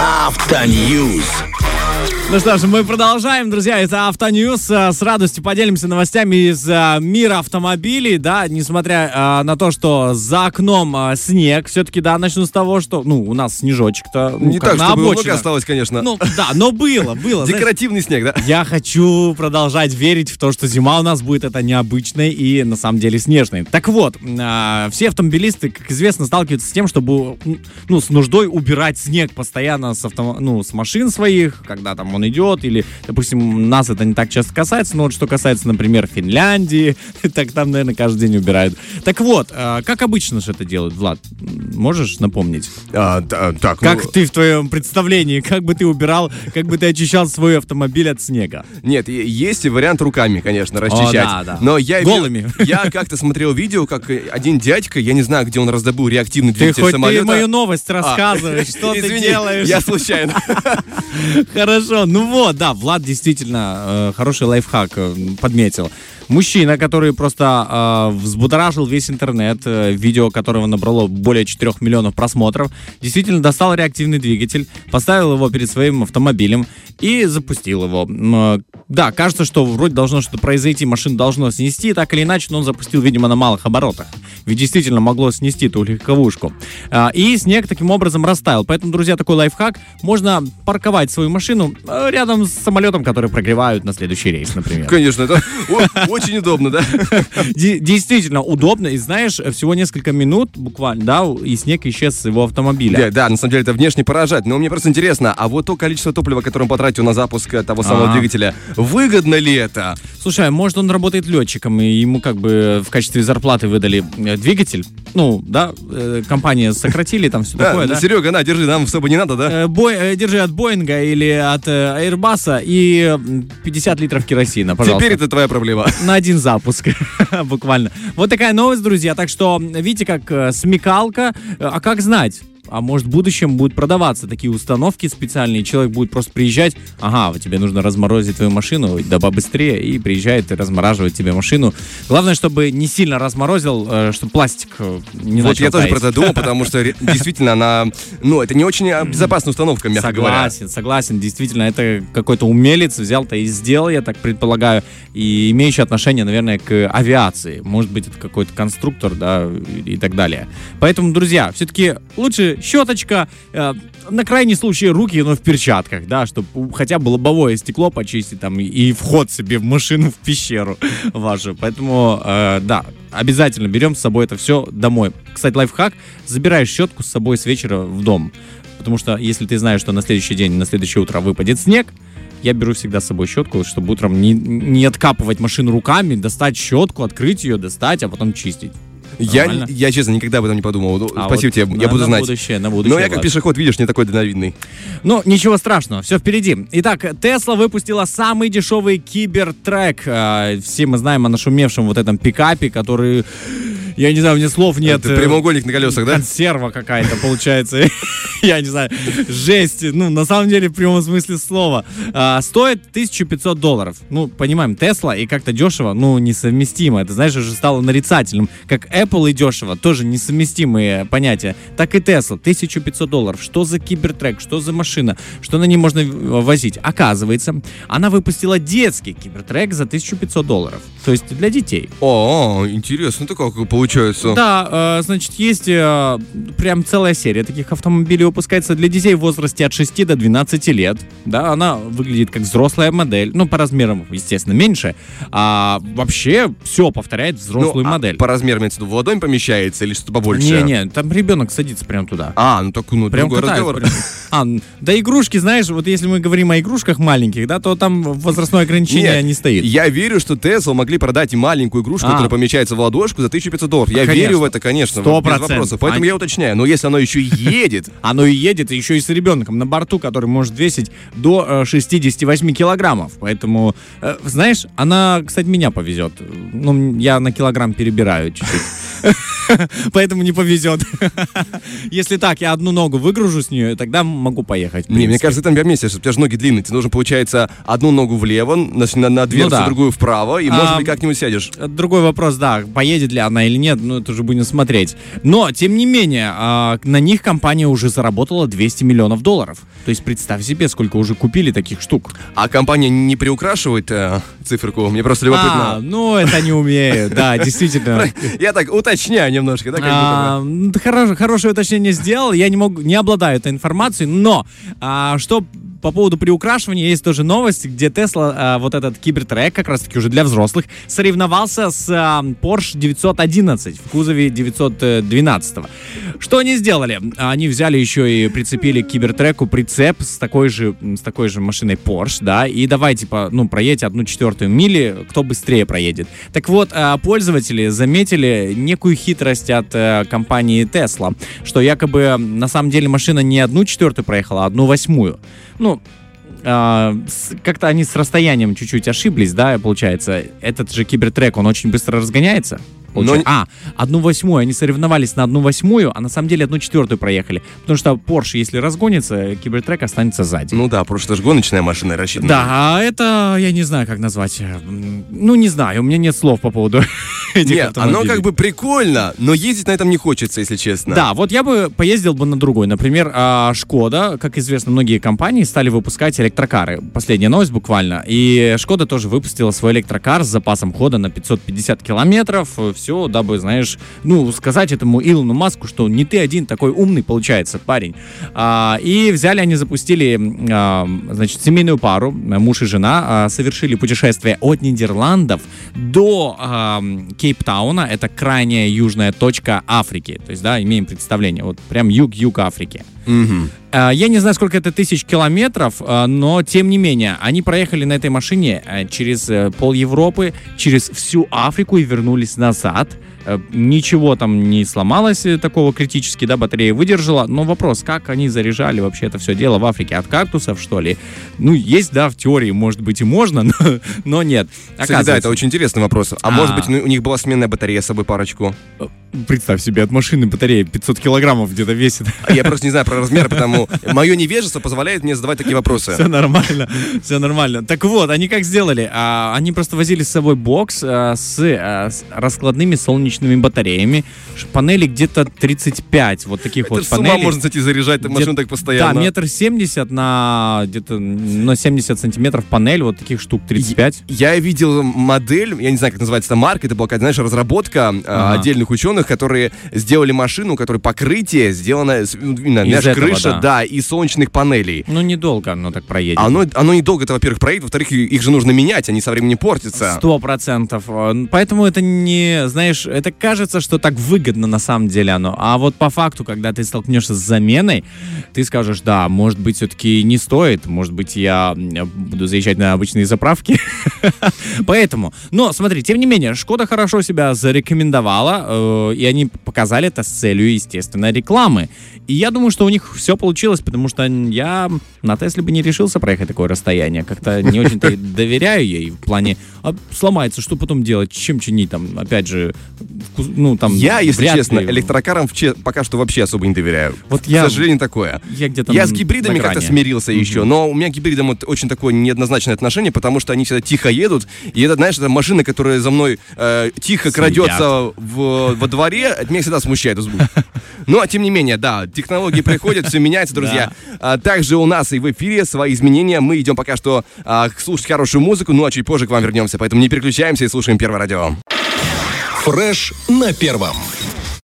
Автоньюз. Ну что ж, мы продолжаем, друзья. Это Автоньюз. С радостью поделимся новостями из мира автомобилей, да, несмотря на то, что за окном снег. Все-таки, да, начну с того, что, ну, у нас снежочек-то, ну, не так, на чтобы обочинах много осталось, конечно. Ну, да, но было. Декоративный снег, да? Я хочу продолжать верить в то, что зима у нас будет это необычной и, на самом деле, снежной. Так вот, все автомобилисты, как известно, сталкиваются с тем, чтобы, ну, с нуждой убирать снег постоянно с машин своих, когда там он идет, или, допустим, нас это не так часто касается, но вот что касается, например, Финляндии, так там, наверное, каждый день убирают. Так вот, как обычно же это делают, Влад? Можешь напомнить? Ты в твоем представлении, как бы ты убирал, как бы ты очищал свой автомобиль от снега? Нет, есть и вариант руками, конечно, расчищать. О, да. Но я голыми. Я как-то смотрел видео, как один дядька, я не знаю, где он раздобыл реактивный двигатель самолета. Ты мою новость рассказываешь, что ты делаешь? Я случайно. Хорошо. Ну вот, да, Влад действительно хороший лайфхак подметил. Мужчина, который просто взбудоражил весь интернет, видео которого набрало более 4 миллионов просмотров, действительно достал реактивный двигатель, поставил его перед своим автомобилем и запустил его. Да, кажется, что вроде должно что-то произойти, машину должно снести, так или иначе, но он запустил, видимо, на малых оборотах. Ведь действительно могло снести ту легковушку. И снег таким образом растаял. Поэтому, друзья, такой лайфхак. Можно парковать свою машину рядом с самолетом, который прогревают на следующий рейс, например. Конечно, это очень удобно, да? Действительно удобно. И знаешь, всего несколько минут буквально, да, и снег исчез с его автомобиля. Да, на самом деле это внешне поражает. Но мне просто интересно, а вот то количество топлива, которое он потратил на запуск того самого двигателя, выгодно ли это? Слушай, может, он работает летчиком, и ему как бы в качестве зарплаты выдали двигатель. Ну, да, компания сократили, там все такое, да? Серега, на, держи, нам особо не надо, да? Держи от Боинга или от Airbus'а и 50 литров керосина, пожалуйста. Теперь это твоя проблема. На один запуск, буквально. Вот такая новость, друзья. Так что, видите, как смекалка, а как знать? А может, в будущем будут продаваться такие установки специальные, человек будет просто приезжать, ага, тебе нужно разморозить твою машину, да побыстрее, и приезжает и размораживает тебе машину. Главное, чтобы не сильно разморозил, чтобы пластик не начал. Вот я тоже про это думал, потому что действительно она, ну, это не очень безопасная установка, мягко говоря. Согласен, действительно, это какой-то умелец взял-то и сделал, я так предполагаю, и имеющий отношение, наверное, к авиации. Может быть, это какой-то конструктор, да, и так далее. Поэтому, друзья, все-таки лучше щеточка, на крайний случай руки, но в перчатках, да, чтобы хотя бы лобовое стекло почистить там и вход себе в машину, в пещеру вашу. Поэтому, да, обязательно берем с собой это все домой. Кстати, лайфхак, забираешь щетку с собой с вечера в дом, потому что если ты знаешь, что на следующий день, на следующее утро выпадет снег, я беру всегда с собой щетку, чтобы утром не откапывать машину руками, достать щетку, открыть ее, достать, а потом чистить. Я, честно, никогда об этом не подумал. Спасибо тебе, я буду знать. На будущее. Но я как пешеход, видишь, не такой дальновидный. Ну, ничего страшного, все впереди. Итак, Tesla выпустила самый дешевый Cybertruck. Все мы знаем о нашумевшем вот этом пикапе, который... Я не знаю, у меня слов нет. Это прямоугольник на колесах, да? Консерва какая-то получается. Я не знаю. Жесть. Ну, на самом деле, в прямом смысле слова. Стоит $1500. Ну, понимаем, Тесла и как-то дешево, ну, несовместимо. Это, знаешь, уже стало нарицательным. Как Apple и дешево, тоже несовместимые понятия. Так и Тесла. $1500. Что за Cybertruck? Что за машина? Что на ней можно возить? Оказывается, она выпустила детский Cybertruck за $1500. То есть для детей. О, интересно, такое получилось. Да, значит, есть прям целая серия таких автомобилей выпускается для детей в возрасте от 6 до 12 лет. Да, она выглядит как взрослая модель. Ну, по размерам, естественно, меньше. А вообще все повторяет взрослую модель. По размерам, это в ладонь помещается или что-то побольше? Не, там ребенок садится прям туда. Ну так, ну, прям другой разговор. Да игрушки, знаешь, вот если мы говорим о игрушках маленьких, да, то там возрастное ограничение не стоит. Я верю, что Tesla могли продать и маленькую игрушку, которая помещается в ладошку, за $1500. Я верю в это, конечно, 100%. Без вопросов. Поэтому я уточняю. Но если оно еще едет... Оно и едет, и еще и с ребенком на борту, который может весить до 68 килограммов. Поэтому, знаешь, она, кстати, меня повезет. Ну, я на килограмм перебираю чуть-чуть. Поэтому не повезет. Если так, я одну ногу выгружу с нее, тогда могу поехать. Не, мне кажется, там вместе, чтобы у тебя же ноги длинные. Тебе нужно, получается, одну ногу влево, на дверцу, другую вправо, и, может быть, как-нибудь сядешь. Другой вопрос, да, поедет ли она или нет, ну, это уже будем смотреть. Но, тем не менее, на них компания уже заработала $200 миллионов. То есть, представь себе, сколько уже купили таких штук. А компания не приукрашивает циферку? Мне просто любопытно. Ну, это не умею, да, действительно. Я так уточняю немножко, да? Хорошее уточнение сделал, я не обладаю этой информацией, но что по поводу приукрашивания, есть тоже новость, где Tesla, вот этот кибертрек, как раз-таки уже для взрослых, соревновался с Porsche 911 в кузове 912. Что они сделали? Они взяли еще и прицепили к кибертреку прицеп с такой же машиной Porsche, да, и давай, типа, ну, проедь 1/4 мили, кто быстрее проедет. Так вот, пользователи заметили некую хитрость от компании Tesla, что якобы на самом деле машина не 1/4 проехала, а 1/8. Ну, как-то они с расстоянием чуть-чуть ошиблись, да, получается. Этот же кибертрек, он очень быстро разгоняется. 1/8, они соревновались на 1/8, а на самом деле 1/4 проехали. Потому что Porsche, если разгонится, кибертрек останется сзади. Ну да, Porsche это же гоночная машина рассчитана. Да, а это я не знаю, как назвать. Ну, не знаю, у меня нет слов по поводу этих автомобилей. Оно как бы прикольно, но ездить на этом не хочется, если честно. Да, вот я бы поездил бы на другой. Например, Шкода, как известно, многие компании стали выпускать электрокары. Последняя новость буквально. И Шкода тоже выпустила свой электрокар с запасом хода на 550 километров. Все, дабы, знаешь, ну, сказать этому Илону Маску, что не ты один такой умный, получается, парень. И взяли, они запустили, значит, семейную пару, муж и жена, совершили путешествие от Нидерландов до Кейптауна, это крайняя южная точка Африки. То есть, да, имеем представление, вот прям юг-юг Африки. Угу. Я не знаю, сколько это тысяч километров, но, тем не менее, они проехали на этой машине через пол Европы, через всю Африку и вернулись назад. Ничего там не сломалось такого критически, да, батарея выдержала. Но вопрос, как они заряжали вообще это все дело в Африке? От кактусов, что ли? Ну, есть, да, в теории, может быть, и можно, но нет. Кстати, да, это очень интересный вопрос. А может быть, у них была сменная батарея с собой парочку? Представь себе, от машины батарея 500 килограммов где-то весит. Я просто не знаю про размер, потому мое невежество позволяет мне задавать такие вопросы. Все нормально, все нормально. Так вот, они как сделали? Они просто возили с собой бокс с раскладными солнечными батареями. Панели где-то 35 вот таких вот панелей. Это с ума можно, кстати, заряжать машину так постоянно. Да, 1,70 метра на где-то на 70 сантиметров панель, вот таких штук 35. Я видел модель, я не знаю, как называется эта марка, это была, знаешь, разработка отдельных ученых, которые сделали машину, у которой покрытие сделано, наша крыша, да, и солнечных панелей. Ну, недолго оно так проедет. Оно недолго, это, во-первых, проедет, во-вторых, их же нужно менять, они со временем портятся. 100%. Поэтому это не, знаешь, это кажется, что так выгодно на самом деле оно. А вот по факту, когда ты столкнешься с заменой, ты скажешь, да, может быть, все-таки не стоит, может быть, я буду заезжать на обычные заправки. Поэтому, но смотри, тем не менее, Шкода хорошо себя зарекомендовала, и они показали это с целью, естественно, рекламы. И я думаю, что у них все получилось, потому что я на Тесле бы не решился проехать такое расстояние. Как-то не очень-то доверяю ей в плане, а сломается, что потом делать, чем чинить там, опять же, ну там... Я, если честно, электрокарам пока что вообще особо не доверяю. Вот я, к сожалению, такое. Я с гибридами как-то смирился еще, но у меня к гибридам вот очень такое неоднозначное отношение, потому что они всегда тихо едут, и это, знаешь, это машина, которая за мной тихо крадется во дворе, меня всегда смущает. Но, тем не менее, да, технологии приходят, все меняется, друзья. Также у нас и в эфире свои изменения. Мы идем пока что слушать хорошую музыку, ну а чуть позже к вам вернемся. Поэтому не переключаемся и слушаем Первое радио. Фреш на Первом.